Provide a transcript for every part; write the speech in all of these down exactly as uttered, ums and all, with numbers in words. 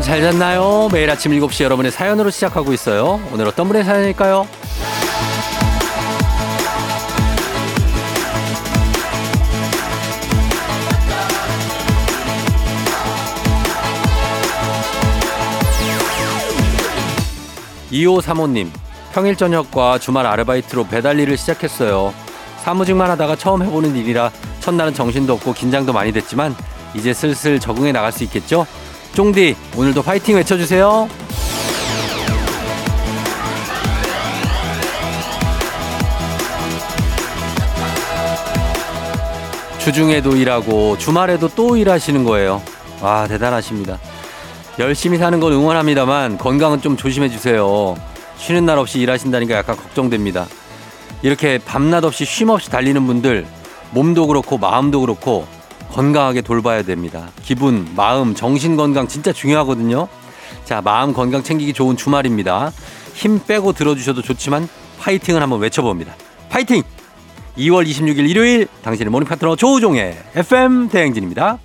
여러분 잘 잤나요? 매일 아침 일곱 시 여러분의 사연으로 시작하고 있어요. 오늘 어떤 분의 사연일까요? 이오삼오님, 평일 저녁과 주말 아르바이트로 배달 일을 시작했어요. 사무직만 하다가 처음 해보는 일이라 첫날은 정신도 없고 긴장도 많이 됐지만 이제 슬슬 적응해 나갈 수 있겠죠? 쫑디, 오늘도 파이팅 외쳐주세요. 주중에도 일하고 주말에도 또 일하시는 거예요. 와, 대단하십니다. 열심히 사는 건 응원합니다만 건강은 좀 조심해주세요. 쉬는 날 없이 일하신다니까 약간 걱정됩니다. 이렇게 밤낮 없이 쉼 없이 달리는 분들 몸도 그렇고 마음도 그렇고 건강하게 돌봐야 됩니다. 기분, 마음, 정신 건강 진짜 중요하거든요. 자, 마음 건강 챙기기 좋은 주말입니다. 힘 빼고 들어주셔도 좋지만 파이팅을 한번 외쳐봅니다. 파이팅! 이월 이십육일 일요일 당신의 모닝 파트너 조우종의 에프엠 대행진입니다.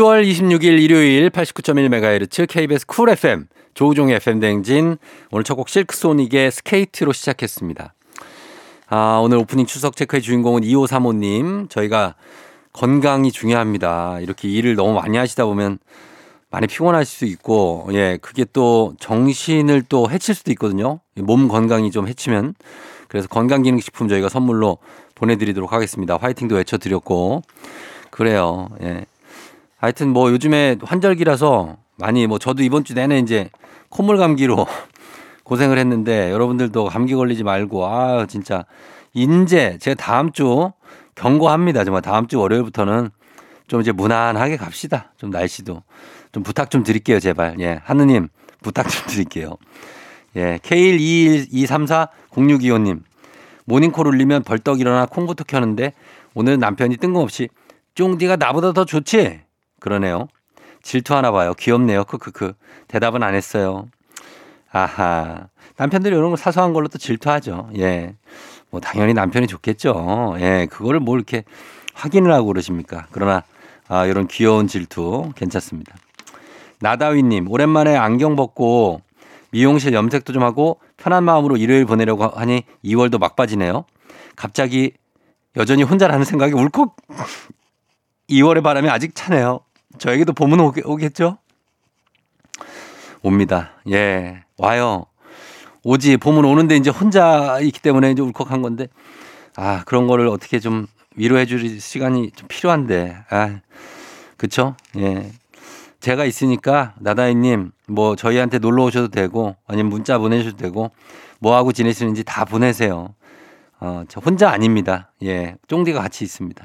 이월 이십육일 일요일 팔십구 점 일 메가헤르츠 케이비에스 쿨 에프엠 조우종의 에프엠 대행진, 오늘 첫 곡 실크소닉의 스케이트로 시작했습니다. 아, 오늘 오프닝 추석 체크의 주인공은 이오삼오님. 저희가 건강이 중요합니다. 이렇게 일을 너무 많이 하시다 보면 많이 피곤하실 수 있고, 예, 그게 또 정신을 또 해칠 수도 있거든요. 몸 건강이 좀 해치면. 그래서 건강기능식품 저희가 선물로 보내드리도록 하겠습니다. 화이팅도 외쳐드렸고. 그래요. 예. 하여튼 뭐 요즘에 환절기라서 많이, 뭐 저도 이번 주 내내 이제 콧물 감기로 고생을 했는데 여러분들도 감기 걸리지 말고, 아, 진짜. 인제 제가 다음 주 경고합니다. 정말 다음 주 월요일부터는 좀 이제 무난하게 갑시다. 좀 날씨도 좀 부탁 좀 드릴게요, 제발. 예, 하느님 부탁 좀 드릴게요. 예, 케이 일 이 일 이 삼 사 공육이오님 모닝콜 울리면 벌떡 일어나 콩부터 켜는데 오늘 남편이 뜬금없이 쫑디가 나보다 더 좋지? 그러네요. 질투하나 봐요. 귀엽네요. 크크크. 대답은 안 했어요. 아하. 남편들이 이런 거 사소한 걸로 또 질투하죠. 예. 뭐 당연히 남편이 좋겠죠. 예, 그거를 뭘 이렇게 확인을 하고 그러십니까? 그러나 아, 이런 귀여운 질투 괜찮습니다. 나다위님, 오랜만에 안경 벗고 미용실 염색도 좀 하고 편한 마음으로 일요일 보내려고 하니 이월도 막바지네요. 갑자기 여전히 혼자라는 생각이 울컥. 이월의 바람이 아직 차네요. 저에게도 봄은 오겠, 오겠죠? 옵니다. 예, 와요. 오지. 봄은 오는데 이제 혼자 있기 때문에 이제 울컥한 건데, 아, 그런 거를 어떻게 좀 위로해 줄 시간이 좀 필요한데, 아, 그쵸? 예. 제가 있으니까, 나다이님, 뭐, 저희한테 놀러 오셔도 되고, 아니면 문자 보내셔도 되고, 뭐 하고 지내시는지 다 보내세요. 어, 저 혼자 아닙니다. 예. 쫑디가 같이 있습니다.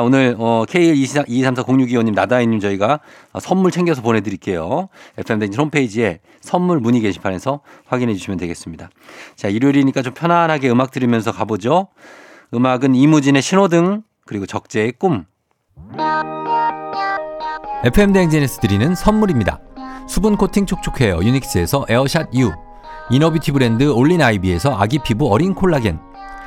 자, 오늘 어, 케이 일 이 삼 사 공육이오님 나다이님 저희가 선물 챙겨서 보내드릴게요. 에프엠 대행진 홈페이지에 선물 문의 게시판에서 확인해 주시면 되겠습니다. 자, 일요일이니까 좀 편안하게 음악 들으면서 가보죠. 음악은 이무진의 신호등, 그리고 적재의 꿈. 에프엠 대행진에서 드리는 선물입니다. 수분 코팅 촉촉헤어 유닉스에서 에어샷 U, 이너뷰티 브랜드 올린 아이비에서 아기 피부 어린 콜라겐,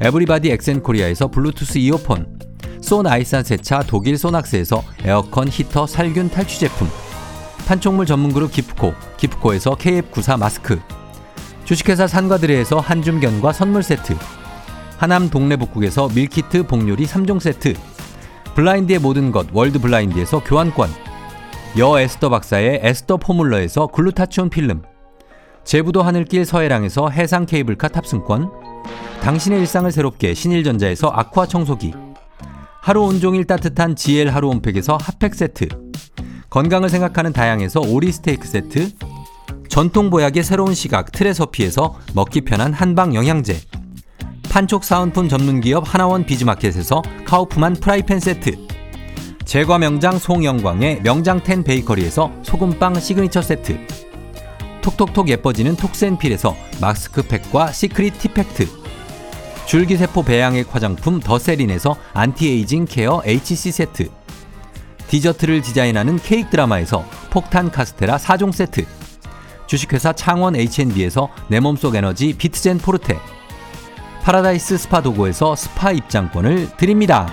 에브리바디 엑센코리아에서 블루투스 이어폰, 쏜 아이산 세차 독일 쏘낙스에서 에어컨 히터 살균 탈취 제품, 판촉물 전문그룹 기프코, 기프코에서 케이에프 구십사 마스크, 주식회사 산과드레에서 한줌견과 선물 세트, 하남 동래복국에서 밀키트 복요리 삼 종 세트, 블라인드의 모든 것 월드 블라인드에서 교환권, 여 에스더 박사의 에스더 포뮬러에서 글루타치온 필름, 제부도 하늘길 서해랑에서 해상 케이블카 탑승권, 당신의 일상을 새롭게 신일전자에서 아쿠아 청소기, 하루 온종일 따뜻한 지엘 하루 온팩에서 핫팩 세트, 건강을 생각하는 다양에서 오리 스테이크 세트, 전통 보약의 새로운 시각 트레서피에서 먹기 편한 한방 영양제, 판촉 사은품 전문기업 하나원 비즈마켓에서 카우프만 프라이팬 세트, 제과 명장 송영광의 명장텐 베이커리에서 소금빵 시그니처 세트, 톡톡톡 예뻐지는 톡센필에서 마스크팩과 시크릿 티팩트, 줄기세포 배양액 화장품 더세린에서 안티에이징 케어 에이치씨 세트, 디저트를 디자인하는 케이크 드라마에서 폭탄 카스테라 사 종 세트, 주식회사 창원 에이치앤비에서 내 몸속 에너지 비트젠 포르테, 파라다이스 스파 도고에서 스파 입장권을 드립니다.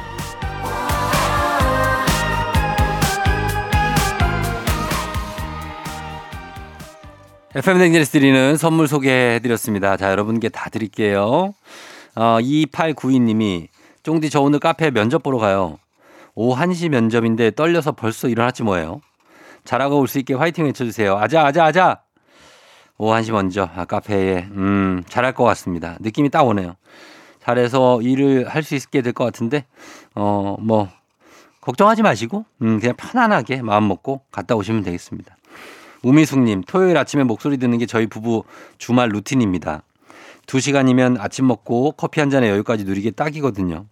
에프엠 대행진에서 드리는 선물 소개해드렸습니다. 자, 여러분께 다 드릴게요. 어, 이팔구이 님이 쫑디 저 오늘 카페 면접 보러 가요. 오후 한 시 면접인데 떨려서 벌써 일어났지 뭐예요. 잘하고 올 수 있게 화이팅 외쳐주세요. 아자 아자 아자. 오후 한 시 먼저 아, 카페에 음, 잘할 것 같습니다. 느낌이 딱 오네요. 잘해서 일을 할 수 있게 될 것 같은데 어, 뭐 걱정하지 마시고 음, 그냥 편안하게 마음 먹고 갔다 오시면 되겠습니다. 우미숙님, 토요일 아침에 목소리 듣는 게 저희 부부 주말 루틴입니다. 두 시간이면 아침 먹고 커피 한 잔의 여유까지 누리기 딱이거든요.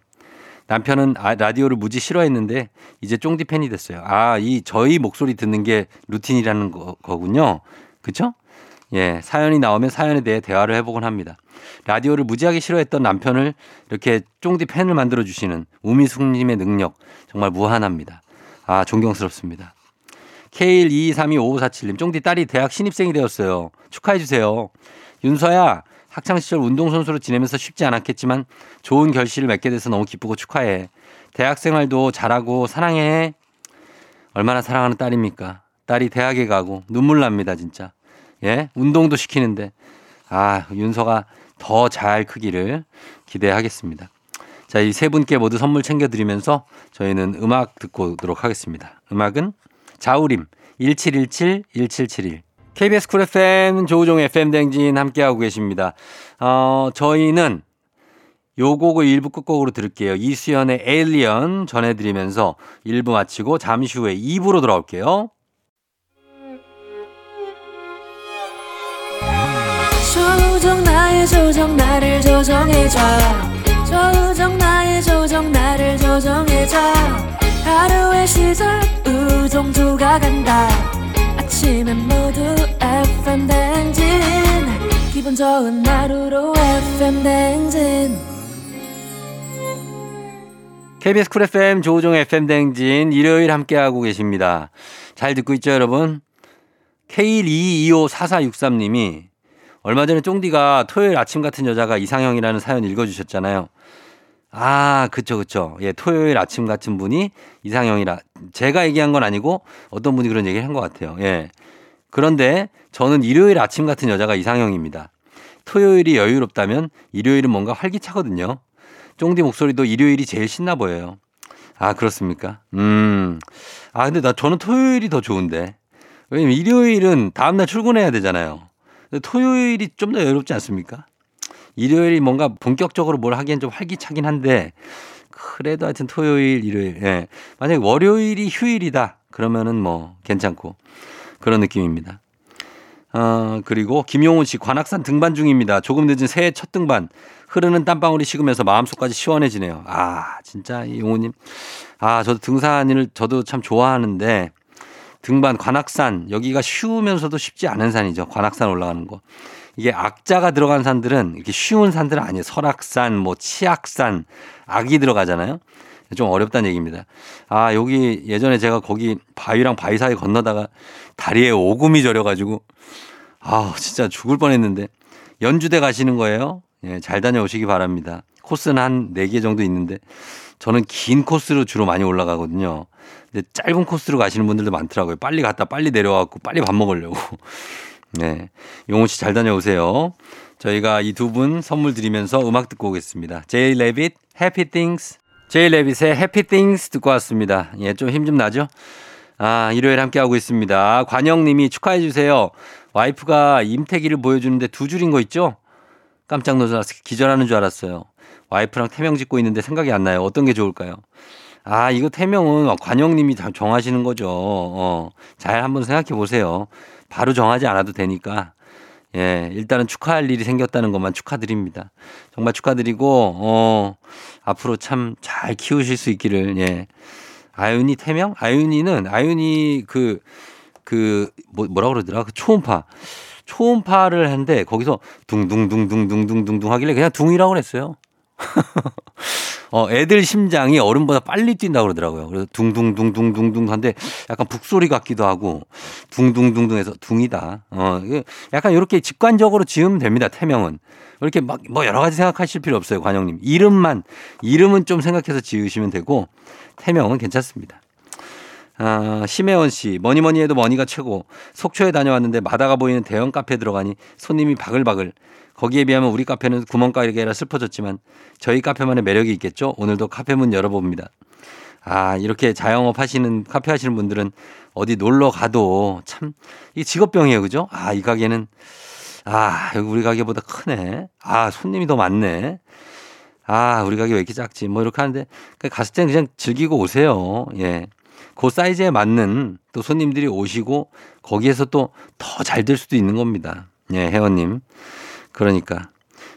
남편은 아, 라디오를 무지 싫어했는데 이제 쫑디 팬이 됐어요. 아, 이 저희 목소리 듣는 게 루틴이라는 거, 거군요. 그렇죠? 예, 사연이 나오면 사연에 대해 대화를 해보곤 합니다. 라디오를 무지하게 싫어했던 남편을 이렇게 쫑디 팬을 만들어주시는 우미숙님의 능력 정말 무한합니다. 아, 존경스럽습니다. 케이 일 이 삼이 오 오 사 칠 님, 쫑디 딸이 대학 신입생이 되었어요. 축하해주세요. 윤서야, 학창시절 운동선수로 지내면서 쉽지 않았겠지만 좋은 결실을 맺게 돼서 너무 기쁘고 축하해. 대학생활도 잘하고 사랑해. 얼마나 사랑하는 딸입니까? 딸이 대학에 가고 눈물 납니다, 진짜. 예, 운동도 시키는데. 아, 윤서가 더 잘 크기를 기대하겠습니다. 자, 이 세 분께 모두 선물 챙겨드리면서 저희는 음악 듣고 오도록 하겠습니다. 음악은 자우림 일칠일칠 일칠칠일. 케이비에스 쿨 에프엠 조우종 에프엠 대행진 함께하고 계십니다. 어, 저희는 요 곡을 일 부 끝곡으로 들을게요. 이수연의 에일리언 전해드리면서 일 부 마치고 잠시 후에 이 부로 돌아올게요. 조우종 나의 조정 나를 조정해줘. 조우종 나의 조정 나를 조정해줘. 하루의 시절 우정조가 간다. 아침엔 모두 에프엠 대행진. 기분 좋은 하루로 에프엠 대행진. 케이비에스 쿨 에프엠 조우종 에프엠 대행진 일요일 함께하고 계십니다. 잘 듣고 있죠, 여러분? 케이 일이이오 사사육삼 님이 얼마 전에 쫑디가 토요일 아침 같은 여자가 이상형이라는 사연 읽어주셨잖아요. 아, 그쵸, 그쵸. 예, 토요일 아침 같은 분이 이상형이라. 제가 얘기한 건 아니고 어떤 분이 그런 얘기를 한 것 같아요. 예. 그런데 저는 일요일 아침 같은 여자가 이상형입니다. 토요일이 여유롭다면 일요일은 뭔가 활기차거든요. 쫑디 목소리도 일요일이 제일 신나 보여요. 아, 그렇습니까? 음. 아, 근데 나 저는 토요일이 더 좋은데. 왜냐면 일요일은 다음날 출근해야 되잖아요. 토요일이 좀 더 여유롭지 않습니까? 일요일이 뭔가 본격적으로 뭘 하기엔 좀 활기차긴 한데 그래도 하여튼 토요일, 일요일. 예. 만약에 월요일이 휴일이다 그러면은 뭐 괜찮고 그런 느낌입니다. 어, 그리고 김용훈 씨, 관악산 등반 중입니다. 조금 늦은 새해 첫 등반. 흐르는 땀방울이 식으면서 마음속까지 시원해지네요. 아, 진짜 이 용훈님. 아, 저도 등산을 저도 참 좋아하는데 등반 관악산 여기가 쉬우면서도 쉽지 않은 산이죠. 관악산 올라가는 거. 이게 악자가 들어간 산들은 이렇게 쉬운 산들은 아니에요. 설악산, 뭐 치악산, 악이 들어가잖아요. 좀 어렵다는 얘기입니다. 아, 여기 예전에 제가 거기 바위랑 바위 사이 건너다가 다리에 오금이 저려가지고 아, 진짜 죽을 뻔했는데 연주대 가시는 거예요. 예, 잘 다녀오시기 바랍니다. 코스는 한 네 개 정도 있는데 저는 긴 코스로 주로 많이 올라가거든요. 근데 짧은 코스로 가시는 분들도 많더라고요. 빨리 갔다 빨리 내려와갖고 빨리 밥 먹으려고. 네, 용호 씨 잘 다녀오세요. 저희가 이 두 분 선물 드리면서 음악 듣고 오겠습니다. 제이 레빗, 해피 띵스. 제이 레빗의 해피 띵스 듣고 왔습니다. 예, 좀 힘 좀 나죠? 아, 일요일 함께하고 있습니다. 관영님이 축하해 주세요. 와이프가 임태기를 보여주는데 두 줄인 거 있죠? 깜짝 놀라서 기절하는 줄 알았어요. 와이프랑 태명 짓고 있는데 생각이 안 나요. 어떤 게 좋을까요? 아, 이거 태명은 관영님이 다 정하시는 거죠. 어, 잘 한번 생각해 보세요. 바로 정하지 않아도 되니까. 예, 일단은 축하할 일이 생겼다는 것만 축하드립니다. 정말 축하드리고, 어, 앞으로 참 잘 키우실 수 있기를, 예. 아윤이 태명? 아윤이는, 아윤이 그, 그, 뭐, 뭐라 그러더라? 그 초음파. 초음파를 했는데 거기서 둥둥둥둥둥둥둥둥 하길래 그냥 둥이라고 그랬어요. 어, 애들 심장이 어른보다 빨리 뛴다고 그러더라고요. 그래서 둥둥둥둥둥둥 한데 약간 북소리 같기도 하고 둥둥둥둥 해서 둥이다. 어, 약간 이렇게 직관적으로 지으면 됩니다. 태명은. 이렇게 막 뭐 여러 가지 생각하실 필요 없어요. 관영님. 이름만, 이름은 좀 생각해서 지으시면 되고 태명은 괜찮습니다. 아, 심혜원 씨, 뭐니 뭐니 해도 머니가 최고. 속초에 다녀왔는데 마다가 보이는 대형 카페 들어가니 손님이 바글바글. 거기에 비하면 우리 카페는 구멍가게라 슬퍼졌지만 저희 카페만의 매력이 있겠죠? 오늘도 카페 문 열어봅니다. 아, 이렇게 자영업 하시는, 카페 하시는 분들은 어디 놀러 가도 참, 이게 직업병이에요. 그죠? 아, 이 가게는, 아, 여기 우리 가게보다 크네. 아, 손님이 더 많네. 아, 우리 가게 왜 이렇게 작지? 뭐 이렇게 하는데, 갔을 땐 그냥 즐기고 오세요. 예. 그 사이즈에 맞는 또 손님들이 오시고 거기에서 또 더 잘 될 수도 있는 겁니다. 예, 혜원님. 그러니까.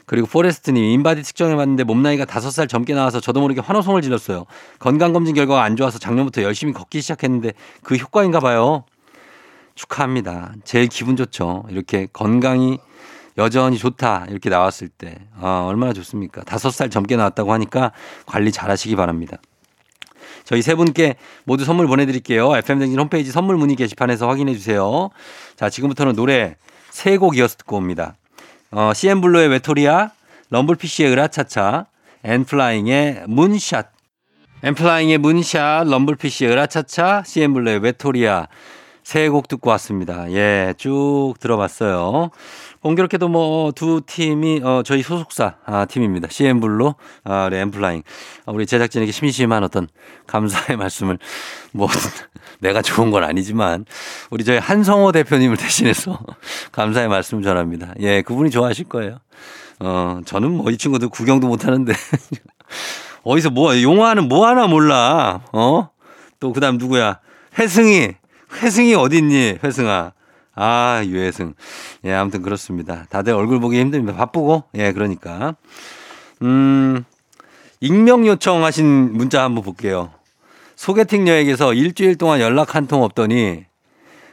그리고 포레스트님, 인바디 측정해봤는데 몸나이가 다섯 살 젊게 나와서 저도 모르게 환호성을 질렀어요. 건강검진 결과가 안 좋아서 작년부터 열심히 걷기 시작했는데 그 효과인가 봐요. 축하합니다. 제일 기분 좋죠. 이렇게 건강이 여전히 좋다 이렇게 나왔을 때. 아, 얼마나 좋습니까. 다섯 살 젊게 나왔다고 하니까 관리 잘하시기 바랍니다. 저희 세 분께 모두 선물 보내드릴게요. 에프엠 대행진 홈페이지 선물 문의 게시판에서 확인해 주세요. 자, 지금부터는 노래 세 곡 이어서 듣고 옵니다. 어, 씨엠블루의 외톨이야, 럼블피쉬의 으라차차, 엔플라잉의 문샷. 엔플라잉의 문샷, 럼블피쉬의 으라차차, 씨엠블루의 외톨이야. 세 곡 듣고 왔습니다. 예, 쭉 들어봤어요. 공교롭게도 뭐 두 팀이 어, 저희 소속사 아, 팀입니다. 씨엠블루, 아, 네, 엠플라잉. 아, 우리 제작진에게 심심한 어떤 감사의 말씀을 뭐 내가 좋은 건 아니지만 우리 저희 한성호 대표님을 대신해서 감사의 말씀을 전합니다. 예, 그분이 좋아하실 거예요. 어, 저는 뭐 이 친구들 구경도 못 하는데 어디서 뭐 용화는 뭐 하나 몰라. 어? 또 그다음 누구야? 혜승이. 회승이 어딨니? 회승아. 아, 유혜승. 예, 아무튼 그렇습니다. 다들 얼굴 보기 힘듭니다. 바쁘고. 예, 그러니까. 음, 익명 요청하신 문자 한번 볼게요. 소개팅녀에게서 일주일 동안 연락 한 통 없더니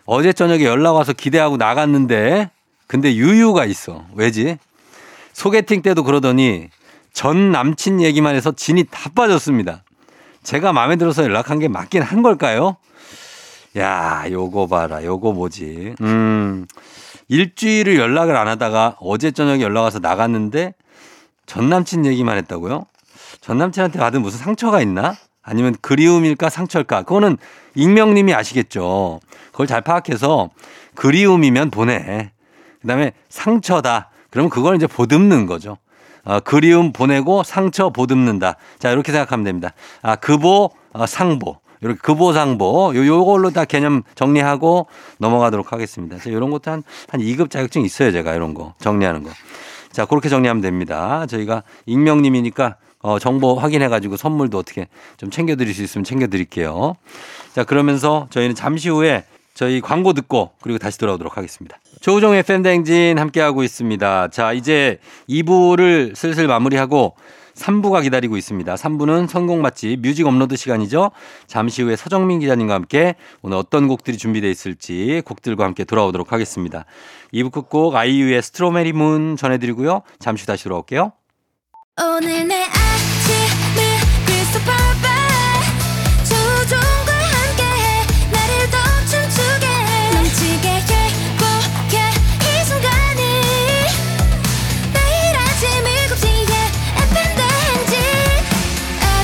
어제 저녁에 연락 와서 기대하고 나갔는데 근데 유유가 있어. 왜지? 소개팅 때도 그러더니 전 남친 얘기만 해서 진이 다 빠졌습니다. 제가 마음에 들어서 연락한 게 맞긴 한 걸까요? 야, 요거 봐라. 요거 뭐지? 음, 일주일을 연락을 안 하다가 어제 저녁에 연락 와서 나갔는데 전 남친 얘기만 했다고요? 전 남친한테 받은 무슨 상처가 있나? 아니면 그리움일까 상처일까? 그거는 익명님이 아시겠죠. 그걸 잘 파악해서 그리움이면 보내. 그다음에 상처다. 그러면 그걸 이제 보듬는 거죠. 어, 그리움 보내고 상처 보듬는다. 자, 이렇게 생각하면 됩니다. 아, 그보 어, 상보. 이렇게 급보상보 요, 요걸로 다 개념 정리하고 넘어가도록 하겠습니다. 자, 이런 것도 한, 한 이 급 자격증 있어요. 제가 이런 거 정리하는 거. 자, 그렇게 정리하면 됩니다. 저희가 익명님이니까 어, 정보 확인해가지고 선물도 어떻게 좀 챙겨드릴 수 있으면 챙겨드릴게요. 자, 그러면서 저희는 잠시 후에 저희 광고 듣고 그리고 다시 돌아오도록 하겠습니다. 조우종 에프엠 대행진 함께하고 있습니다. 자, 이제 이 부를 슬슬 마무리하고 삼 부가 기다리고 있습니다. 삼 부는 선곡 맛집 뮤직 업로드 시간이죠. 잠시 후에 서정민 기자님과 함께 오늘 어떤 곡들이 준비되어 있을지 곡들과 함께 돌아오도록 하겠습니다. 이 부 끝곡 아이유의 스트로베리 문 전해드리고요. 잠시 다시 돌아올게요. 오늘 내 아침을 crystal purple 조종과 함께해 나를 더 춤추게 해 넘치게 행복해 이 순간이 매일 아침 일곱 시에 에프엠 대행진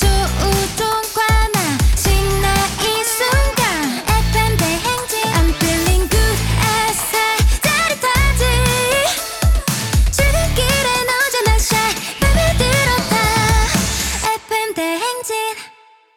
조우종과 나 신나 이 순간 에프엠 대행진 I'm feeling good 에싸 짜릿하지 출근길에 너잖아 샤이 맘에 들었다 에프엠 대행진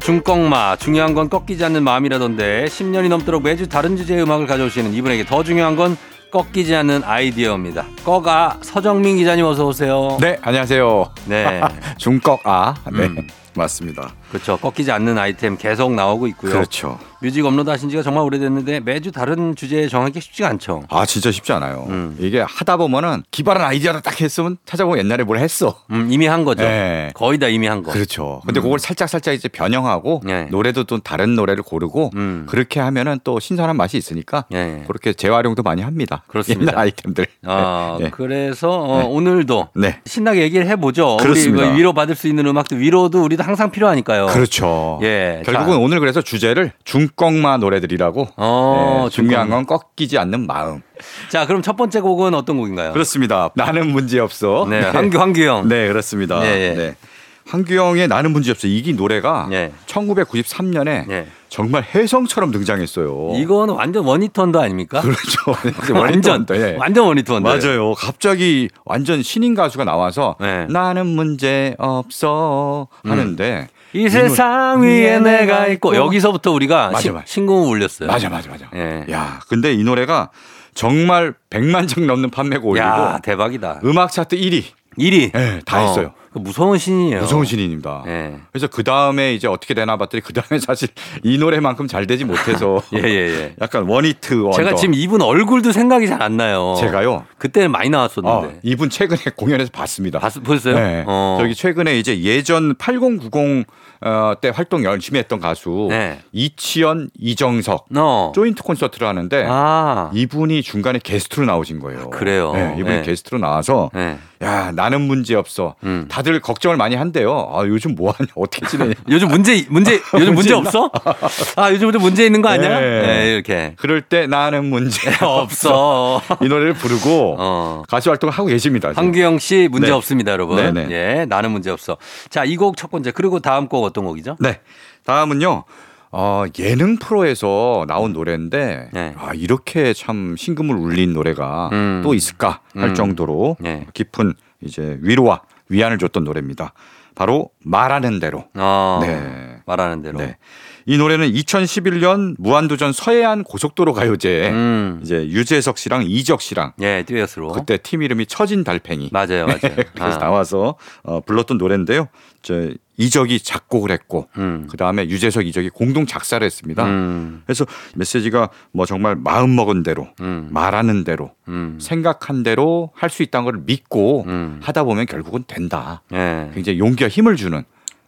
중꺾마, 중요한 건 꺾이지 않는 마음이라던데 십 년이 넘도록 매주 다른 주제의 음악을 가져오시는 이분에게 더 중요한 건 꺾이지 않는 아이디어입니다. 꺼가 서정민 기자님 어서 오세요. 네, 안녕하세요. 네, 중꺼가. 네, 음. 맞습니다. 그렇죠. 꺾이지 않는 아이템 계속 나오고 있고요. 그렇죠. 뮤직 업로드 하신 지가 정말 오래됐는데 매주 다른 주제에 정하기 쉽지가 않죠. 아, 진짜 쉽지 않아요. 음. 이게 하다 보면은 기발한 아이디어를 딱 했으면 찾아보면 옛날에 뭘 했어. 음, 이미 한 거죠. 네. 거의 다 이미 한 거. 그렇죠. 근데 음. 그걸 살짝 살짝 이제 변형하고 네. 노래도 또 다른 노래를 고르고 음. 그렇게 하면은 또 신선한 맛이 있으니까 네. 그렇게 재활용도 많이 합니다. 그렇습니다. 옛날 아이템들. 아, 네. 그래서 어, 네. 오늘도 네. 신나게 얘기를 해보죠. 그렇습니다. 우리 위로 받을 수 있는 음악도 위로도 우리도 항상 필요하니까. 그렇죠. 예, 결국은 자. 오늘 그래서 주제를 중꺾마 노래들이라고. 어, 예, 중요한 건 꺾이지 않는 마음. 자, 그럼 첫 번째 곡은 어떤 곡인가요? 그렇습니다. 나는 문제없어. 네, 네. 황규, 황규영. 네, 그렇습니다. 예, 예. 네. 황규영의 나는 문제없어. 이 노래가 예. 천구백구십삼 년에 예. 정말 혜성처럼 등장했어요. 이건 완전 원히트원더 아닙니까? 그렇죠. 완전 예. 완전 원히트원더. 맞아요. 갑자기 완전 신인 가수가 나와서 예. 나는 문제없어 하는데 음. 이 세상 위에 내가 있고 여기서부터 우리가 맞아, 시, 맞아. 신곡을 올렸어요. 맞아 맞아 맞아. 예. 야, 근데 이 노래가 정말 백만 장 넘는 판매고 올리고 야, 대박이다. 음악 차트 일 위. 일 위. 예, 다 어. 했어요. 무서운 신인이에요. 무서운 신인입니다. 예. 그래서 그 다음에 이제 어떻게 되나 봤더니 그 다음에 사실 이 노래만큼 잘 되지 못해서 예, 예, 예. 약간 원히트 원더. 제가 지금 이분 얼굴도 생각이 잘 안 나요. 제가요? 그때는 많이 나왔었는데. 어, 이분 최근에 공연에서 봤습니다. 봤, 보셨어요? 네. 어. 저기 최근에 이제 예전 팔십, 구십 어, 때 활동 열심히 했던 가수 네. 이치현, 이정석 어. 조인트 콘서트를 하는데 아. 이분이 중간에 게스트로 나오신 거예요. 아, 그래요? 네, 이분이 네. 게스트로 나와서 네. 야, 나는 문제없어. 음. 다들 걱정을 많이 한대요. 아, 요즘 뭐 하냐? 어떻게 지내냐? 요즘 문제 문제 요즘 문제 없어? 아, 요즘 문제 있는 거 아니야? 네. 네, 이렇게. 그럴 때 나는 문제 없어. 이 노래를 부르고 어. 가수 활동을 하고 계십니다. 황규영 씨 문제 네. 없습니다, 여러분. 네네. 예, 나는 문제 없어. 자, 이 곡 첫 번째. 그리고 다음 곡 어떤 곡이죠? 네. 다음은요. 어, 예능 프로에서 나온 노래인데 네. 아, 이렇게 참 신금을 울린 노래가 음. 또 있을까 할 음. 정도로 네. 깊은 이제 위로와 위안을 줬던 노래입니다. 바로 말하는 대로. 아, 네. 말하는 대로. 네. 이 노래는 이천십일 년 무한도전 서해안 고속도로 가요제에 음. 이제 유재석 씨랑 이적 씨랑 예, 듀엣으로 그때 팀 이름이 처진달팽이. 맞아요, 맞아요. 그래서 아. 나와서 어, 불렀던 노래인데요. 저 이적이 작곡을 했고 음. 그다음에 유재석 이적이 공동 작사를 했습니다. 음. 그래서 메시지가 뭐 정말 마음 먹은 대로 음. 말하는 대로 음. 생각한 대로 할 수 있다는 걸 믿고 음. 하다 보면 결국은 된다. 예. 굉장히 용기와 힘을 주는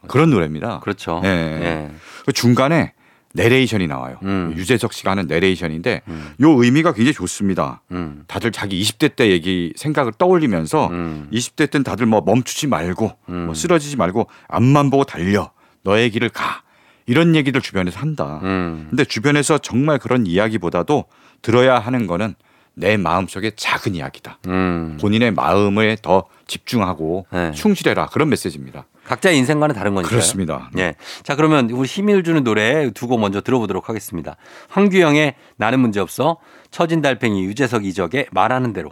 그런 노래입니다. 그렇죠. 예. 예. 그 중간에 내레이션이 나와요. 음. 유재석 씨가 하는 내레이션인데 음. 요 의미가 굉장히 좋습니다. 음. 다들 자기 이십 대 때 얘기 생각을 떠올리면서 음. 이십 대 때는 다들 뭐 멈추지 말고 음. 뭐 쓰러지지 말고 앞만 보고 달려 너의 길을 가 이런 얘기들 주변에서 한다. 음. 근데 주변에서 정말 그런 이야기보다도 들어야 하는 거는 내 마음속의 작은 이야기다. 음. 본인의 마음에 더 집중하고 네. 충실해라 그런 메시지입니다. 각자의 인생과는 다른 거니까요. 그렇습니다. 예. 자, 그러면 우리 힘을 주는 노래 두 곡 먼저 들어보도록 하겠습니다. 황규영의 나는 문제없어, 처진달팽이 유재석 이적의 말하는 대로.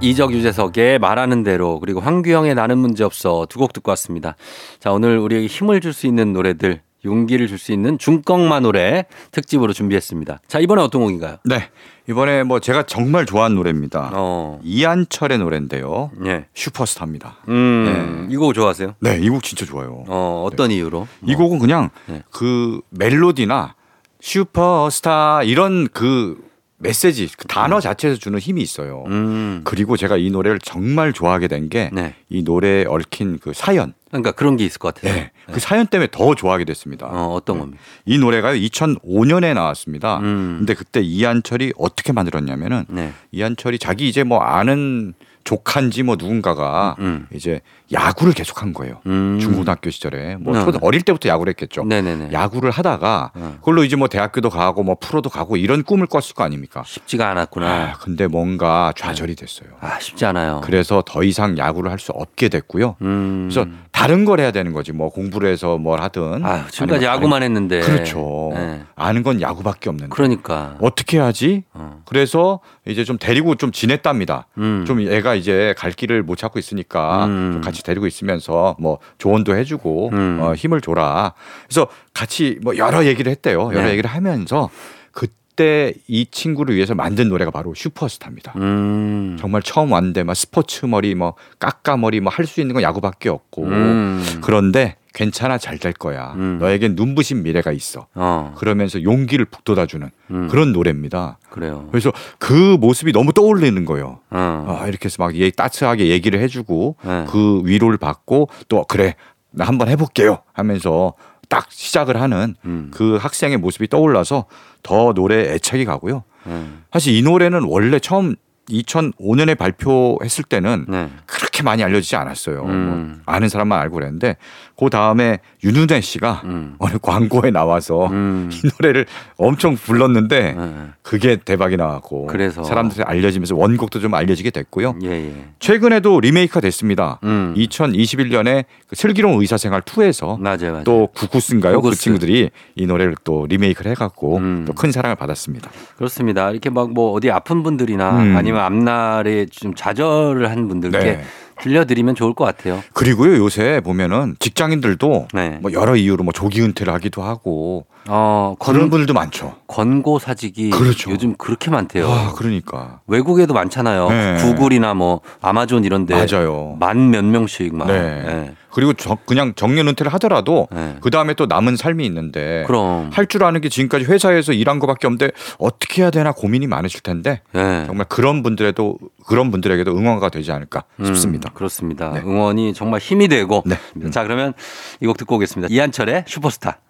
이적 유재석의 말하는 대로 그리고 황규영의 나는 문제없어 두 곡 듣고 왔습니다. 자, 오늘 우리에게 힘을 줄 수 있는 노래들, 용기를 줄 수 있는 중꺾마 노래 특집으로 준비했습니다. 자, 이번에 어떤 곡인가요? 네. 이번에 뭐 제가 정말 좋아하는 노래입니다. 어. 이한철의 노래인데요. 예. 슈퍼스타입니다. 음. 네. 이 곡 좋아하세요? 네, 이 곡 진짜 좋아요. 어, 어떤 네. 이유로? 뭐. 이 곡은 그냥 네. 그 멜로디나 슈퍼스타 이런 그 메시지, 그 단어 자체에서 주는 힘이 있어요. 음. 그리고 제가 이 노래를 정말 좋아하게 된 게 이 네. 노래에 얽힌 그 사연. 그러니까 그런 게 있을 것 같아요. 네. 네. 그 사연 때문에 더 좋아하게 됐습니다. 어, 어떤 겁니까? 네. 이 노래가 이천오 년에 나왔습니다. 음. 근데 그때 이한철이 어떻게 만들었냐면은 네. 이한철이 자기 이제 뭐 아는 조카인지 뭐 누군가가 음. 이제 야구를 계속한 거예요. 음. 중고등학교 시절에 뭐 네. 어릴 때부터 야구를 했겠죠. 네네네. 야구를 하다가 네. 그걸로 이제 뭐 대학교도 가고 뭐 프로도 가고 이런 꿈을 꿨을 거 아닙니까? 쉽지가 않았구나. 아, 근데 뭔가 좌절이 됐어요. 아, 쉽지 않아요. 그래서 더 이상 야구를 할 수 없게 됐고요. 음. 그래서 다른 걸 해야 되는 거지. 뭐 공부를 해서 뭘 하든. 아, 지금까지 야구만 아니, 했는데. 그렇죠. 네. 아는 건 야구밖에 없는데. 그러니까 어떻게 하지? 어. 그래서 이제 좀 데리고 좀 지냈답니다. 음. 좀 애가 이제 갈 길을 못 찾고 있으니까 음. 같이 데리고 있으면서 뭐 조언도 해주고 음. 어, 힘을 줘라. 그래서 같이 뭐 여러 얘기를 했대요. 여러 네. 얘기를 하면서 그 그때 이 친구를 위해서 만든 노래가 바로 슈퍼스타입니다. 음. 정말 처음 왔는데 막 스포츠 머리, 뭐 까까 머리, 뭐 할 수 있는 건 야구밖에 없고. 음. 그런데 괜찮아, 잘 될 거야. 음. 너에겐 눈부신 미래가 있어. 어. 그러면서 용기를 북돋아주는 음. 그런 노래입니다. 그래요. 그래서 그 모습이 너무 떠올리는 거예요. 어. 아, 이렇게 해서 막 따스하게 얘기를 해주고 네. 그 위로를 받고 또 그래 나 한번 해볼게요 하면서 딱 시작을 하는 음. 그 학생의 모습이 떠올라서 더 노래에 애착이 가고요. 음. 사실 이 노래는 원래 처음 이천오 년에 발표했을 때는 네. 그렇게 많이 알려지지 않았어요. 음. 뭐 아는 사람만 알고 그랬는데 그 다음에 윤은혜 씨가 음. 어느 광고에 나와서 음. 이 노래를 엄청 불렀는데 네. 그게 대박이 나왔고 그래서. 사람들이 알려지면서 원곡도 좀 알려지게 됐고요. 예, 예. 최근에도 리메이크가 됐습니다. 음. 이천이십일 년에 그 슬기로운 의사생활 이에서 맞아요, 맞아요. 또 구구스인가요? 구구스. 그 친구들이 이 노래를 또 리메이크를 해갖고 음. 또 큰 사랑을 받았습니다. 그렇습니다. 이렇게 막 뭐 어디 아픈 분들이나 음. 아니면 앞날에 좀 좌절을 한 분들께 네. 들려드리면 좋을 것 같아요. 그리고요 요새 보면은 직장인들도 네. 뭐 여러 이유로 뭐 조기 은퇴를 하기도 하고 어, 그런 분들도 많죠. 권고사직이 그렇죠. 요즘 그렇게 많대요. 아, 그러니까 외국에도 많잖아요. 네. 구글이나 뭐 아마존 이런데 맞아요. 만 몇 명씩 막. 네. 네. 그리고 저 그냥 정년 은퇴를 하더라도 네. 그 다음에 또 남은 삶이 있는데 그럼 할 줄 아는 게 지금까지 회사에서 일한 것밖에 없는데 어떻게 해야 되나 고민이 많으실 텐데 네. 정말 그런 분들에도 그런 분들에게도 응원가 되지 않을까 싶습니다. 음, 그렇습니다. 네. 응원이 정말 힘이 되고 네. 음. 자 그러면 이 곡 듣고 오겠습니다. 이한철의 슈퍼스타.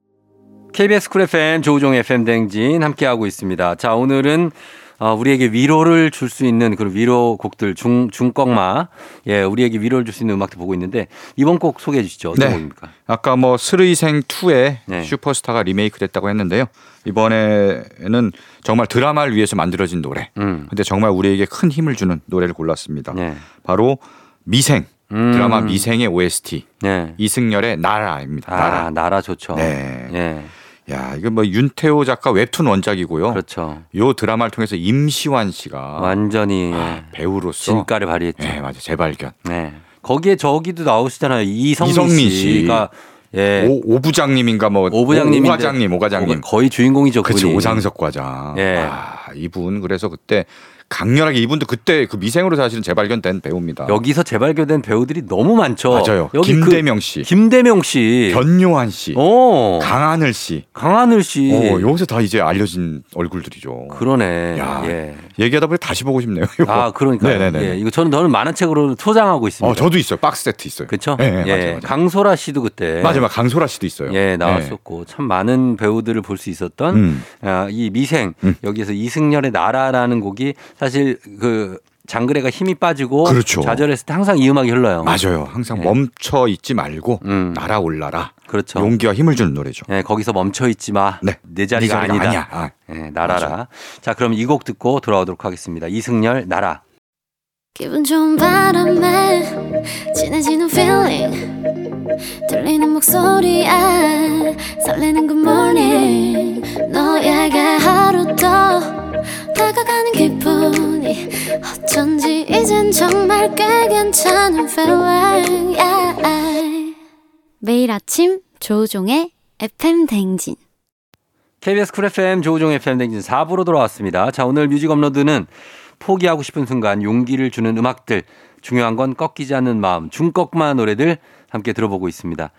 케이비에스 쿨 에프엠 조우종 에프엠 대행진 함께하고 있습니다. 자 오늘은 어, 우리에게 위로를 줄 수 있는 그런 위로 곡들 중, 중꺾마. 예, 우리에게 위로를 줄 수 있는 음악도 보고 있는데 이번 곡 소개해 주시죠. 어떤 네. 곡입니까? 아까 뭐 슬의생 이에 네. 슈퍼스타가 리메이크 됐다고 했는데요. 이번에는 정말 드라마를 위해서 만들어진 노래. 음. 근데 정말 우리에게 큰 힘을 주는 노래를 골랐습니다. 네. 바로 미생. 음. 드라마 미생의 오에스티. 네. 이승열의 나라입니다. 나라. 아, 나라 좋죠. 네. 네. 야, 이거 뭐 윤태호 작가 웹툰 원작이고요. 그렇죠. 요 드라마를 통해서 임시완 씨가 완전히 아, 배우로서 진가를 발휘했죠. 네, 맞아요. 재발견. 네. 거기에 저기도 나오시잖아요. 이성민, 이성민 씨가 예. 오, 오부장님인가 뭐 오부장님인데, 오과장님, 오과장님. 거의 주인공이죠. 그렇죠. 오상석 과장. 예. 아, 이분 그래서 그때 강렬하게 이분도 그때 그 미생으로 사실은 재발견된 배우입니다. 여기서 재발견된 배우들이 너무 많죠. 맞아요. 여기 김대명 씨, 그 김대명 씨, 변요한 씨, 오. 강하늘 씨, 강하늘 씨. 오, 여기서 다 이제 알려진 얼굴들이죠. 그러네. 야, 예. 얘기하다 보니 다시 보고 싶네요. 이거. 아, 그러니까. 네네네. 예, 이거 저는 저는 만화책으로 소장하고 있습니다. 어, 저도 있어요. 박스 세트 있어요. 그렇죠. 네, 예, 맞아요, 맞아요. 강소라 씨도 그때. 맞아요, 맞아요. 강소라 씨도 있어요. 예, 나왔었고 예. 참 많은 배우들을 볼 수 있었던 음. 아, 이 미생 음. 여기서 이승열의 나라라는 곡이 사실 그 장그래가 힘이 빠지고 그렇죠. 좌절했을 때 항상 이 음악이 흘러요. 맞아요. 항상 네. 멈춰 있지 말고 음. 날아올라라. 그렇죠. 용기와 힘을 주는 노래죠. 네, 거기서 멈춰 있지 마. 네. 내 자리가, 네 자리가 아니다. 아니야. 아. 네, 날아라. 맞아. 자, 그럼 이 곡 듣고 돌아오도록 하겠습니다. 이승열 나라. 기분 좋은 바람에 진해지는 feeling 들리는 목소리에 설레는 good morning 너에게 하루 더 다가가는 기분이 어쩐지 이젠 정말 꽤 괜찮은 feeling yeah. 매일 아침 조우종의 에프엠 대행진 케이비에스 쿨 에프엠 조우종 에프엠 대행진 사 부로 돌아왔습니다. 자 오늘 뮤직 업로드는 포기하고 싶은 순간 용기를 주는 음악들 중요한 건 꺾이지 않는 마음 중꺾마 노래들 함께 들어보고 있습니다.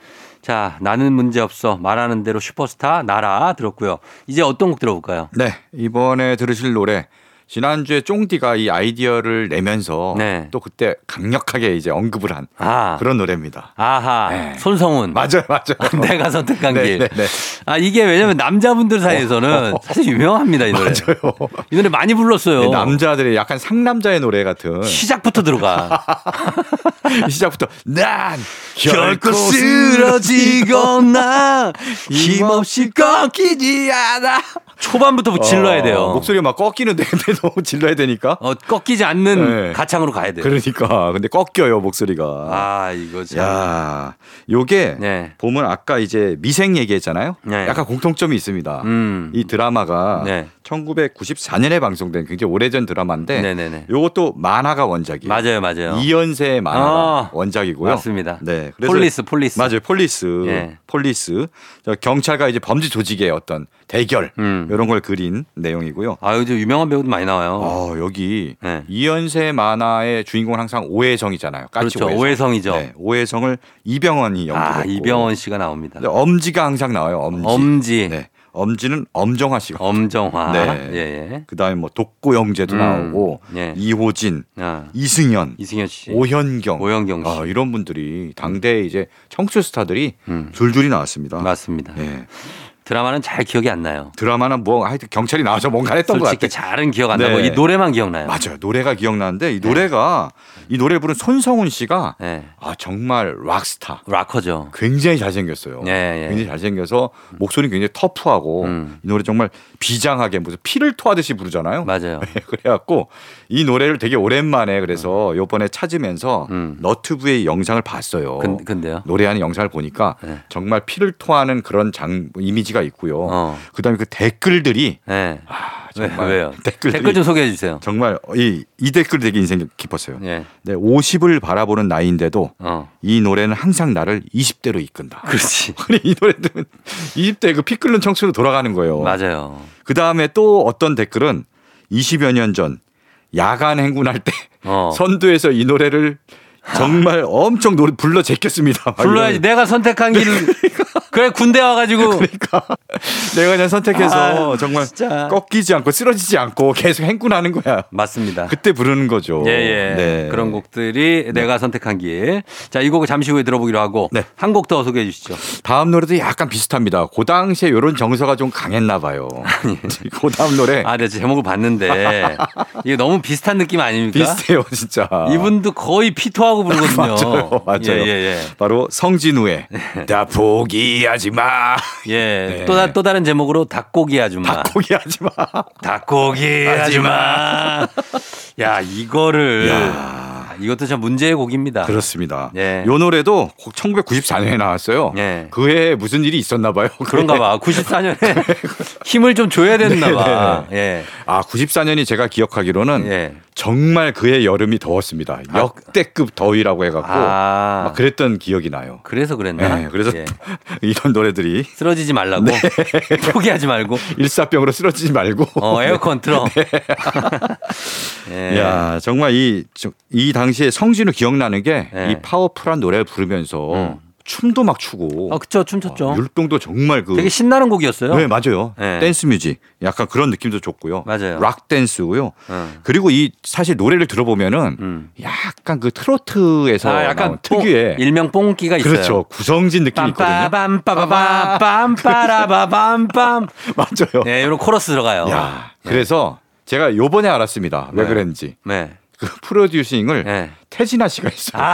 자 나는 문제없어 말하는 대로 슈퍼스타 나라 들었고요. 이제 어떤 곡 들어볼까요? 네 이번에 들으실 노래 지난주에 쫑디가 이 아이디어를 내면서 네. 또 그때 강력하게 이제 언급을 한 아. 그런 노래입니다. 아하. 네. 손성훈. 맞아요, 맞아요. 내가 선택한 네, 길. 네, 네. 아, 이게 왜냐면 남자분들 사이에서는 사실 유명합니다, 이 노래. 맞아요. 이 노래 많이 불렀어요. 네, 남자들의 약간 상남자의 노래 같은. 시작부터 들어가. 시작부터 난 결코 쓰러지거나 힘없이 꺾이지 않아. 초반부터 질러야 돼요. 어, 목소리가 막 꺾이는데 너무 질러야 되니까. 어, 꺾이지 않는 네. 가창으로 가야 돼요. 그러니까. 근데 꺾여요, 목소리가. 아, 이거 참. 야, 요게 네. 보면 아까 이제 미생 얘기했잖아요. 네. 약간 공통점이 있습니다. 음. 이 드라마가 네. 천구백구십사 년에 방송된 굉장히 오래전 드라마인데 네네네. 요것도 만화가 원작이에요. 맞아요, 맞아요. 이연세의 만화가 어, 원작이고요. 맞습니다. 네. 네, 그래서 폴리스, 폴리스. 맞아요, 폴리스, 예. 폴리스. 경찰과 이제 범죄 조직의 어떤 대결 음. 이런 걸 그린 내용이고요. 아, 요즘 유명한 배우도 많이 나와요. 어, 여기 네. 이연세 만화의 주인공은 항상 오해성이잖아요. 까치 그렇죠, 오해성. 오해성이죠. 네, 오해성을 이병헌이 연기했고. 아, 이병헌 씨가 나옵니다. 엄지가 항상 나와요. 엄지. 엄지. 네. 엄지는 엄정화 씨가. 엄정화. 네. 예, 예. 그다음에 뭐 독고 영재도 음, 나오고 예. 이호진, 아. 이승연, 이승연 씨, 오현경, 오현경 씨. 아, 이런 분들이 당대 이제 청춘 스타들이 음. 줄줄이 나왔습니다. 맞습니다. 네. 드라마는 잘 기억이 안 나요. 드라마는 뭐 하여튼 경찰이 나와서 뭔가 했던 것 같아요. 솔직히 잘은 기억 안 네. 나고 이 노래만 기억나요. 맞아요. 노래가 기억나는데 이 노래가 네. 이 노래 부른 손성훈 씨가 네. 아, 정말 락스타. 락커죠. 굉장히 잘생겼어요. 네, 네. 굉장히 잘생겨서 목소리는 굉장히 터프하고 음. 이 노래 정말 비장하게 무슨 피를 토하듯이 부르잖아요. 맞아요. 그래갖고 이 노래를 되게 오랜만에 그래서 요번에 찾으면서 음. 너튜브의 영상을 봤어요. 근, 근데요? 노래하는 영상을 보니까 네. 정말 피를 토하는 그런 장, 이미지가 있고요. 어. 그다음에 그 댓글들이 네. 아, 정말 왜요? 댓글들이 댓글 좀 소개해 주세요. 정말 이, 이 댓글 되게 인생 깊었어요. 네. 네, 오십을 바라보는 나이인데도 어. 이 노래는 항상 나를 이십 대로 이끈다. 그렇지. 이 노래는 이십 대 그 피 끓는 청춘으로 돌아가는 거예요. 맞아요. 그다음에 또 어떤 댓글은 이십여 년 전 야간 행군할 때 어. 선두에서 이 노래를 정말 엄청 노래 불러 제꼈습니다. 불러야지. 내가 선택한 길. 그래, 군대 와가지고. 그러니까. 내가 그냥 선택해서 아, 정말 진짜. 꺾이지 않고 쓰러지지 않고 계속 행군하는 거야. 맞습니다. 그때 부르는 거죠. 예, 예. 네. 그런 곡들이 네. 내가 선택한 길. 자, 이 곡을 잠시 후에 들어보기로 하고 네. 한 곡 더 소개해 주시죠. 다음 노래도 약간 비슷합니다. 그 당시에 이런 정서가 좀 강했나 봐요. 아니. 그 다음 노래. 아, 네. 제목을 봤는데. 이게 너무 비슷한 느낌 아닙니까? 비슷해요, 진짜. 이분도 거의 피토하고 부르거든요. 맞아요, 맞아요. 예, 예, 예. 바로 성진우의 다 포기하지 마. 예, 또 네. 또 다른 제목으로 닭고기 하지 마. 닭고기 하지 마. 닭고기 하지 마. 야, 이거를. 야. 이것도 참 문제의 곡입니다. 그렇습니다. 예. 이 노래도 천구백구십사 년에 나왔어요. 예. 그 해에 무슨 일이 있었나 봐요. 그런가 봐. 구십사 년에 힘을 좀 줘야 됐나 봐. 예. 아, 구십사 년이 제가 기억하기로는 예. 정말 그해 여름이 더웠습니다. 역대급 더위라고 해갖고 아. 막 그랬던 기억이 나요. 그래서 그랬나? 예. 그래서 예. 이런 노래들이 쓰러지지 말라고 네. 포기하지 말고 일사병으로 쓰러지지 말고 어, 에어컨 틀어. 네. 예. 야, 정말 이, 이 당시에 성진우 기억나는 게 이 네. 파워풀한 노래를 부르면서 음. 춤도 막 추고. 아, 그쵸. 춤췄죠. 아, 율동도 정말 그. 되게 신나는 곡이었어요. 네, 맞아요. 네. 댄스 뮤직. 약간 그런 느낌도 좋고요. 맞아요. 락 댄스고요. 음. 그리고 이 사실 노래를 들어보면은 음. 약간 그 트로트에서 아, 약간 특유의. 일명 뽕기가 있어요. 그렇죠. 구성진 느낌이 있거든요. 빰빠밤빠밤빰빠라바밤빰. 맞아요. 네, 이런 코러스 들어가요. 야, 네. 그래서 제가 요번에 알았습니다. 왜 네. 그랬는지. 네. 그 프로듀싱을 네. 태진아 씨가 했어요. 아.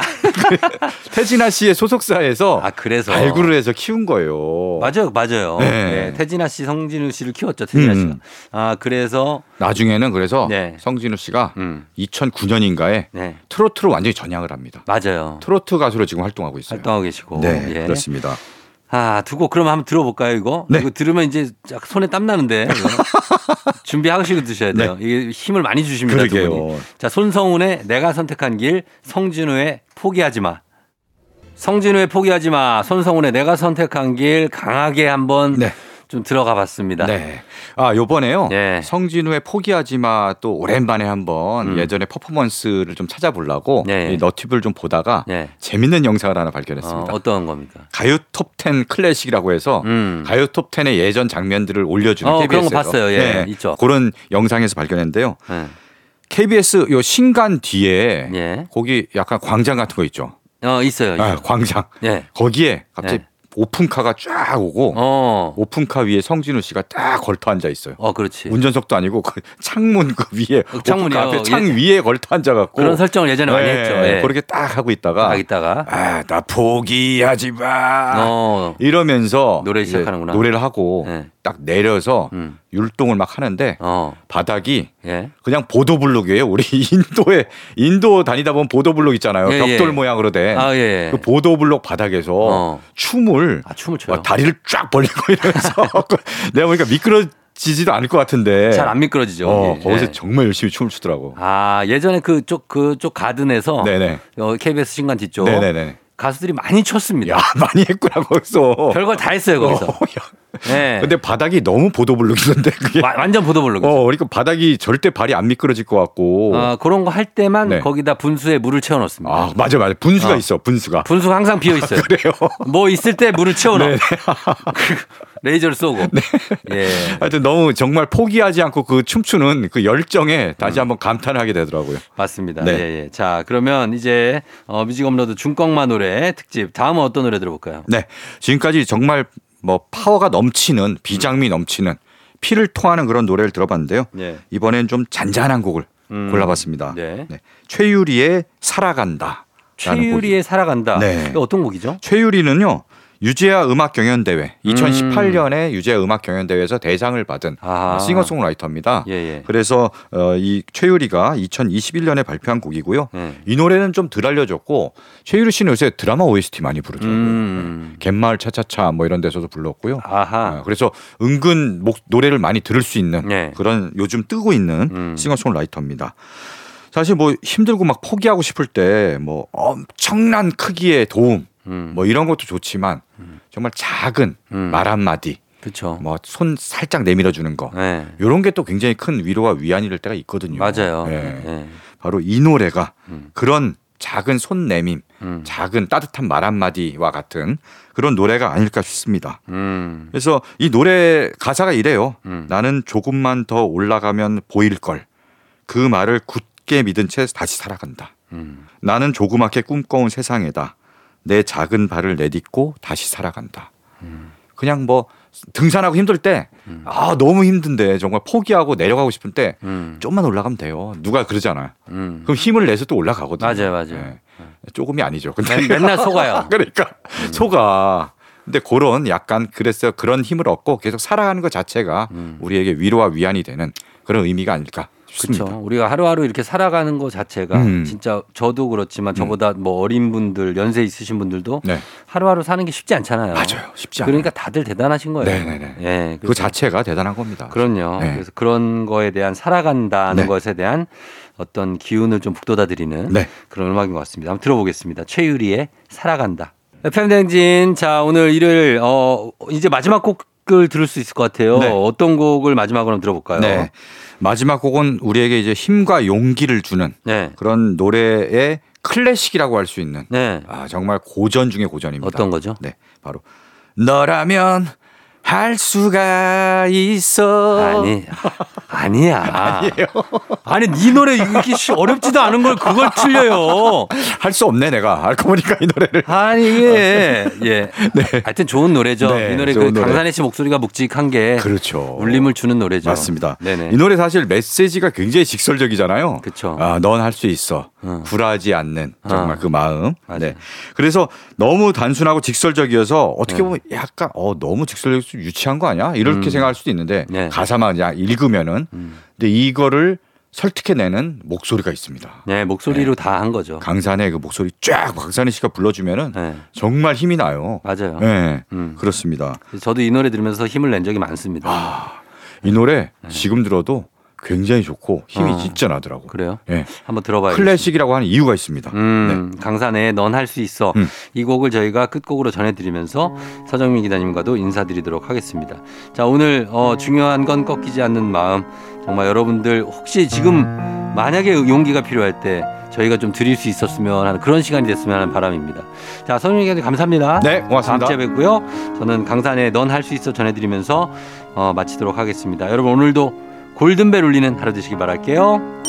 태진아 씨의 소속사에서 아, 그래서. 발굴을 해서 키운 거예요. 맞아요, 맞아요. 네. 네. 태진아 씨, 성진우 씨를 키웠죠. 태진아 음. 씨가. 아, 그래서 나중에는 그래서 네. 성진우 씨가 음. 이천구 년인가에 네. 트로트로 완전히 전향을 합니다. 맞아요. 트로트 가수로 지금 활동하고 있어요. 활동하고 계시고. 네, 예. 그렇습니다. 아, 두 곡 그럼 한번 들어볼까요, 이거? 네. 이거 들으면 이제 손에 땀 나는데. 준비하시고 드셔야 돼요. 네. 이게 힘을 많이 주십니다. 두 분이. 자, 손성훈의 내가 선택한 길, 성진우의 포기하지 마. 성진우의 포기하지 마, 손성훈의 내가 선택한 길 강하게 한번 네. 좀 들어가 봤습니다. 네. 아, 요번에요. 네. 성진우의 포기하지 마 또 오랜만에 한번 음. 예전에 퍼포먼스를 좀 찾아보려고 네. 너튜브를 좀 보다가 네. 재밌는 영상을 하나 발견했습니다. 어, 어떤 겁니까? 가요 톱텐 클래식이라고 해서 음. 가요 톱텐의 예전 장면들을 올려주는 어, 케이비에스에서. 그런 거 봤어요. 예. 네. 있죠. 그런 영상에서 발견했는데요. 네. 케이비에스 요 신간 뒤에 네. 거기 약간 광장 같은 거 있죠. 어, 있어요. 네, 광장. 네. 거기에 갑자기 네. 오픈카가 쫙 오고 어. 오픈카 위에 성진우 씨가 딱 걸터 앉아 있어요. 어, 그렇지. 운전석도 아니고 그 창문 그 위에 그 창문이 앞에 창 위에 걸터 앉아 갖고 그런 설정을 예전에 네. 많이 했죠. 네. 그렇게 딱 하고 있다가 딱 있다가 아, 나 포기하지 마. 어. 이러면서 노래 시작하는구나. 노래를 하고 네. 딱 내려서 음. 율동을 막 하는데 어. 바닥이 예. 그냥 보도블록이에요. 우리 인도에 인도 다니다 보면 보도블록 있잖아요. 예, 벽돌 예. 모양으로 된 아, 예. 그 보도블록 바닥에서 어. 춤을, 아, 춤을 춰요. 다리를 쫙 벌리고 이러면서 내가 보니까 미끄러 지지도 않을 것 같은데 잘 안 미끄러지죠. 어, 예. 거기서 정말 열심히 춤을 추더라고. 아, 예전에 그쪽 그쪽 가든에서 네네. 케이비에스 신간 뒤쪽 네네네. 가수들이 많이 쳤습니다. 야, 많이 했구나 거기서. 별걸 다 했어요 거기서. 어, 네. 근데 바닥이 너무 보도블록이던데 그게. 와, 완전 보도블록이죠. 어, 그러니까 바닥이 절대 발이 안 미끄러질 것 같고. 어, 그런 거 할 때만 네. 거기다 분수에 물을 채워넣습니다. 아, 맞아 맞아. 분수가 어. 있어. 분수가. 분수가 항상 비어 있어요. 아, 그래요. 뭐 있을 때 물을 채워넣어. 레이저를 쏘고. 네. 예. 하여튼 너무 정말 포기하지 않고 그 춤추는 그 열정에 다시 음. 한번 감탄하게 되더라고요. 맞습니다. 네. 예, 예. 자, 그러면 이제 어, 뮤직 업로드 중꺾마 노래 특집 다음은 어떤 노래 들어볼까요? 네. 지금까지 정말 뭐 파워가 넘치는 비장미 넘치는 피를 토하는 그런 노래를 들어봤는데요. 예. 이번엔 좀 잔잔한 곡을 음. 골라봤습니다. 예. 네. 최유리의 살아간다. 최유리의 곡이. 살아간다. 네. 어떤 곡이죠? 최유리는요. 유재하 음악경연대회 이천십팔 년에 유재하 음악경연대회에서 대상을 받은 아. 싱어송라이터입니다. 예예. 그래서 이 최유리가 이천이십일 년에 발표한 곡이고요. 예. 이 노래는 좀 덜 알려졌고 최유리 씨는 요새 드라마 오에스티 많이 부르죠. 음. 갯마을 차차차 뭐 이런 데서도 불렀고요. 아하. 그래서 은근 목, 노래를 많이 들을 수 있는 예. 그런 요즘 뜨고 있는 음. 싱어송라이터입니다. 사실 뭐 힘들고 막 포기하고 싶을 때 뭐 엄청난 크기의 도움 음. 뭐 이런 것도 좋지만 음. 정말 작은 음. 말 한마디 그렇죠. 뭐 손 살짝 내밀어 주는 거 네. 이런 게 또 굉장히 큰 위로와 위안이 될 때가 있거든요. 맞아요. 네. 네. 바로 이 노래가 음. 그런 작은 손 내밈 음. 작은 따뜻한 말 한마디와 같은 그런 노래가 아닐까 싶습니다. 음. 그래서 이 노래 가사가 이래요. 음. 나는 조금만 더 올라가면 보일 걸. 그 말을 굳게 믿은 채 다시 살아간다. 음. 나는 조그맣게 꿈꿔온 세상에다 내 작은 발을 내딛고 다시 살아간다. 음. 그냥 뭐 등산하고 힘들 때 음. 아, 너무 힘든데 정말 포기하고 내려가고 싶을 때 음. 좀만 올라가면 돼요. 누가 그러잖아요. 음. 그럼 힘을 내서 또 올라가거든요. 맞아요. 맞아요. 네. 조금이 아니죠. 근데 맨, 맨날 속아요. 그러니까 음. 속아. 근데 그런 약간 그랬어요. 그런 힘을 얻고 계속 살아가는 것 자체가 음. 우리에게 위로와 위안이 되는 그런 의미가 아닐까. 그렇죠. 우리가 하루하루 이렇게 살아가는 것 자체가 음. 진짜 저도 그렇지만 저보다 음. 뭐 어린 분들 연세 있으신 분들도 네. 하루하루 사는 게 쉽지 않잖아요. 맞아요. 쉽지 않아요. 그러니까 다들 대단하신 거예요. 네네네. 네, 그 자체가 대단한 겁니다. 그럼요. 네. 그래서 그런 거에 대한 살아간다는 네. 것에 대한 어떤 기운을 좀 북돋아드리는 네. 그런 음악인 것 같습니다. 한번 들어보겠습니다. 최유리의 살아간다. 에프엠 대행진. 자, 오늘 일요일 어, 이제 마지막 곡 곡을 들을 수 있을 것 같아요. 네. 어떤 곡을 마지막으로 들어볼까요? 네. 마지막 곡은 우리에게 이제 힘과 용기를 주는 네. 그런 노래의 클래식이라고 할 수 있는 네. 아, 정말 고전 중에 고전입니다. 어떤 거죠? 네, 바로 너라면 할 수가 있어. 아니, 아니야. 아니에요. 아니, 네 노래 이렇게 어렵지도 않은 걸 그걸 틀려요. 할 수 없네, 내가. 알고 보니까 이 노래를. 아니, 예. 예. 네. 하여튼 좋은 노래죠. 네, 이 노래 그 강산에 씨 목소리가 묵직한 게. 그렇죠. 울림을 주는 노래죠. 맞습니다. 네네. 이 노래 사실 메시지가 굉장히 직설적이잖아요. 그렇죠. 아, 넌 할 수 있어. 어. 굴하지 않는 정말 어. 그 마음. 맞아. 네. 그래서 너무 단순하고 직설적이어서 어떻게 보면 네. 약간 어, 너무 직설적일 수 유치한 거 아니야? 이렇게 음. 생각할 수도 있는데 네. 가사만 그냥 읽으면은 음. 근데 이거를 설득해내는 목소리가 있습니다. 네, 목소리로 네. 다 한 거죠. 강산의 그 목소리 쫙 강산의 씨가 불러주면은 네. 정말 힘이 나요. 맞아요. 네, 음. 그렇습니다. 저도 이 노래 들으면서 힘을 낸 적이 많습니다. 아, 이 노래 네. 지금 들어도 굉장히 좋고 힘이 어. 진짜 나더라고요. 그래요? 네. 한번 들어봐요. 클래식이라고 하는 이유가 있습니다. 음, 네. 강산에 넌 할 수 있어. 음. 이 곡을 저희가 끝곡으로 전해드리면서 서정민 기자님과도 인사드리도록 하겠습니다. 자, 오늘 어, 중요한 건 꺾이지 않는 마음. 정말 여러분들 혹시 지금 만약에 용기가 필요할 때 저희가 좀 드릴 수 있었으면 하는 그런 시간이 됐으면 하는 바람입니다. 자, 서정민 기자님 감사합니다. 네, 고맙습니다. 다음 주에 뵙고요. 저는 강산에 넌 할 수 있어 전해드리면서 어, 마치도록 하겠습니다. 여러분 오늘도 골든벨 울리는 하루 되시기 바랄게요.